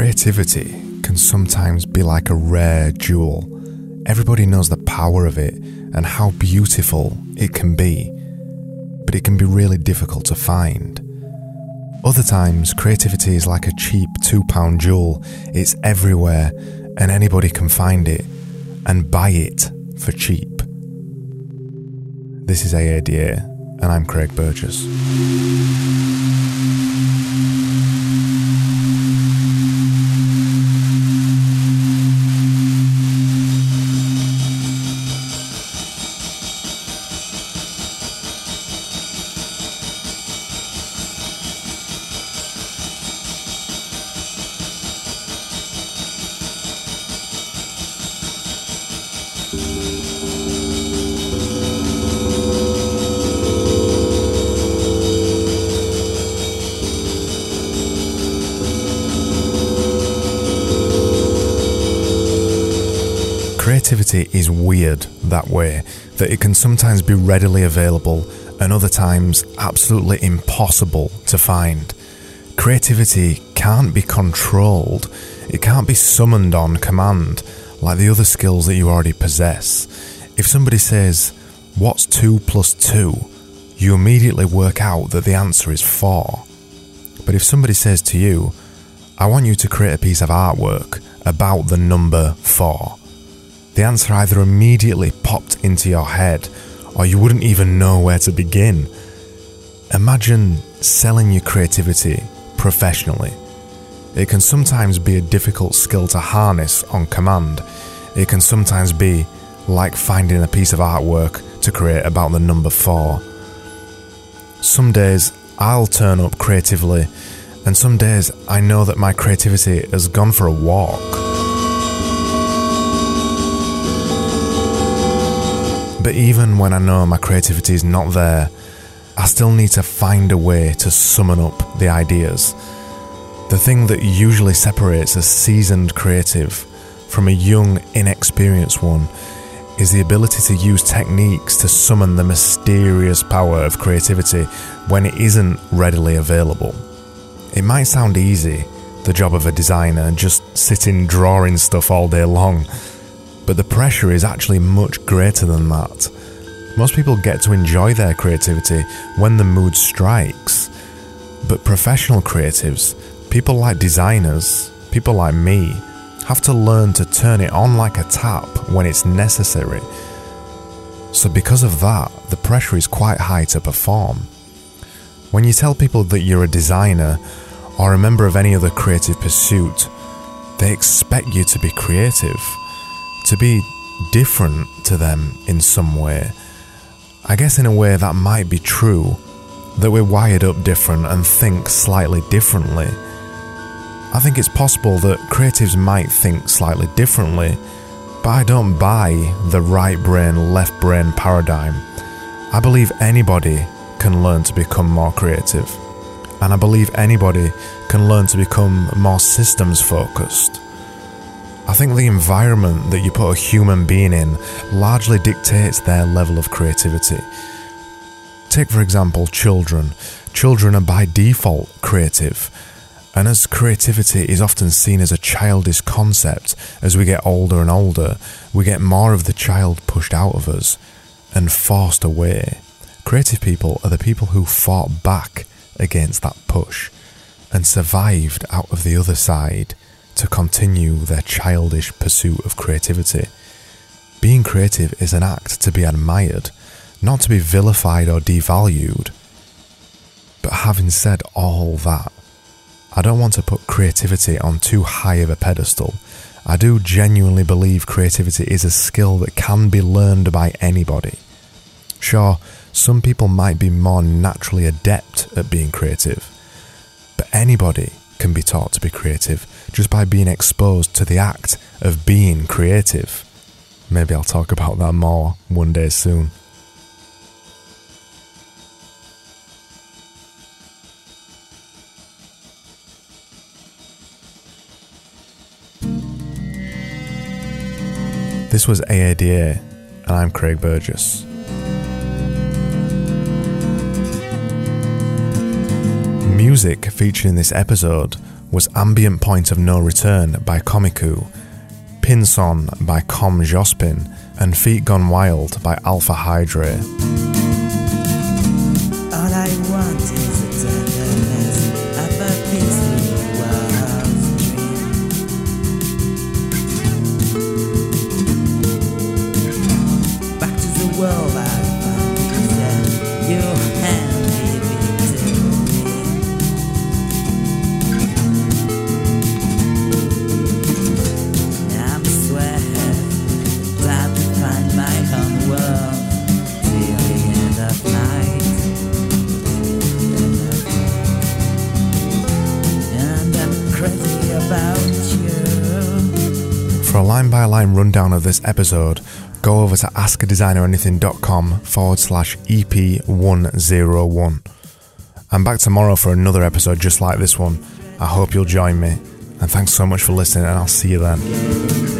Creativity can sometimes be like a rare jewel. Everybody knows the power of it and how beautiful it can be, but it can be really difficult to find. Other times, creativity is like a cheap £2 jewel. It's everywhere and anybody can find it and buy it for cheap. This is AADA and I'm Craig Burgess. Creativity is weird that way, that it can sometimes be readily available and other times absolutely impossible to find. Creativity can't be controlled, it can't be summoned on command like the other skills that you already possess. If somebody says, "What's 2 plus 2?" you immediately work out that the answer is 4. But if somebody says to you, "I want you to create a piece of artwork about the number 4. The answer either immediately popped into your head, or you wouldn't even know where to begin. Imagine selling your creativity professionally. It can sometimes be a difficult skill to harness on command. It can sometimes be like finding a piece of artwork to create about the number 4. Some days I'll turn up creatively, and some days I know that my creativity has gone for a walk. But even when I know my creativity is not there, I still need to find a way to summon up the ideas. The thing that usually separates a seasoned creative from a young, inexperienced one is the ability to use techniques to summon the mysterious power of creativity when it isn't readily available. It might sound easy, the job of a designer, just sitting drawing stuff all day long. But the pressure is actually much greater than that. Most people get to enjoy their creativity when the mood strikes. But professional creatives, people like designers, people like me, have to learn to turn it on like a tap when it's necessary. So because of that, the pressure is quite high to perform. When you tell people that you're a designer or a member of any other creative pursuit, they expect you to be creative, to be different to them in some way. I guess in a way that might be true, that we're wired up different and think slightly differently. I think it's possible that creatives might think slightly differently, but I don't buy the right brain, left brain paradigm. I believe anybody can learn to become more creative, and I believe anybody can learn to become more systems focused. I think the environment that you put a human being in largely dictates their level of creativity. Take, for example, children. Children are by default creative, and as creativity is often seen as a childish concept, as we get older and older, we get more of the child pushed out of us and forced away. Creative people are the people who fought back against that push and survived out of the other side to continue their childish pursuit of creativity. Being creative is an act to be admired, not to be vilified or devalued. But having said all that, I don't want to put creativity on too high of a pedestal. I do genuinely believe creativity is a skill that can be learned by anybody. Sure, some people might be more naturally adept at being creative, but anybody can be taught to be creative just by being exposed to the act of being creative. Maybe I'll talk about that more one day soon. This was AADA, and I'm Craig Burgess. Music featured in this episode was Ambient Point of No Return by Komiku, Pinson by Com Jospin, and Feet Gone Wild by Alpha Hydra. All I want is the tenderness of a peaceful world's dream. Back to the world I found, and your hand giving to me. I'm sweating, glad to find my own world till the end of night. For a line-by-line rundown of this episode, go over to askadesigneranything.com/EP101. I'm back tomorrow for another episode just like this one. I hope you'll join me, and thanks so much for listening, and I'll see you then.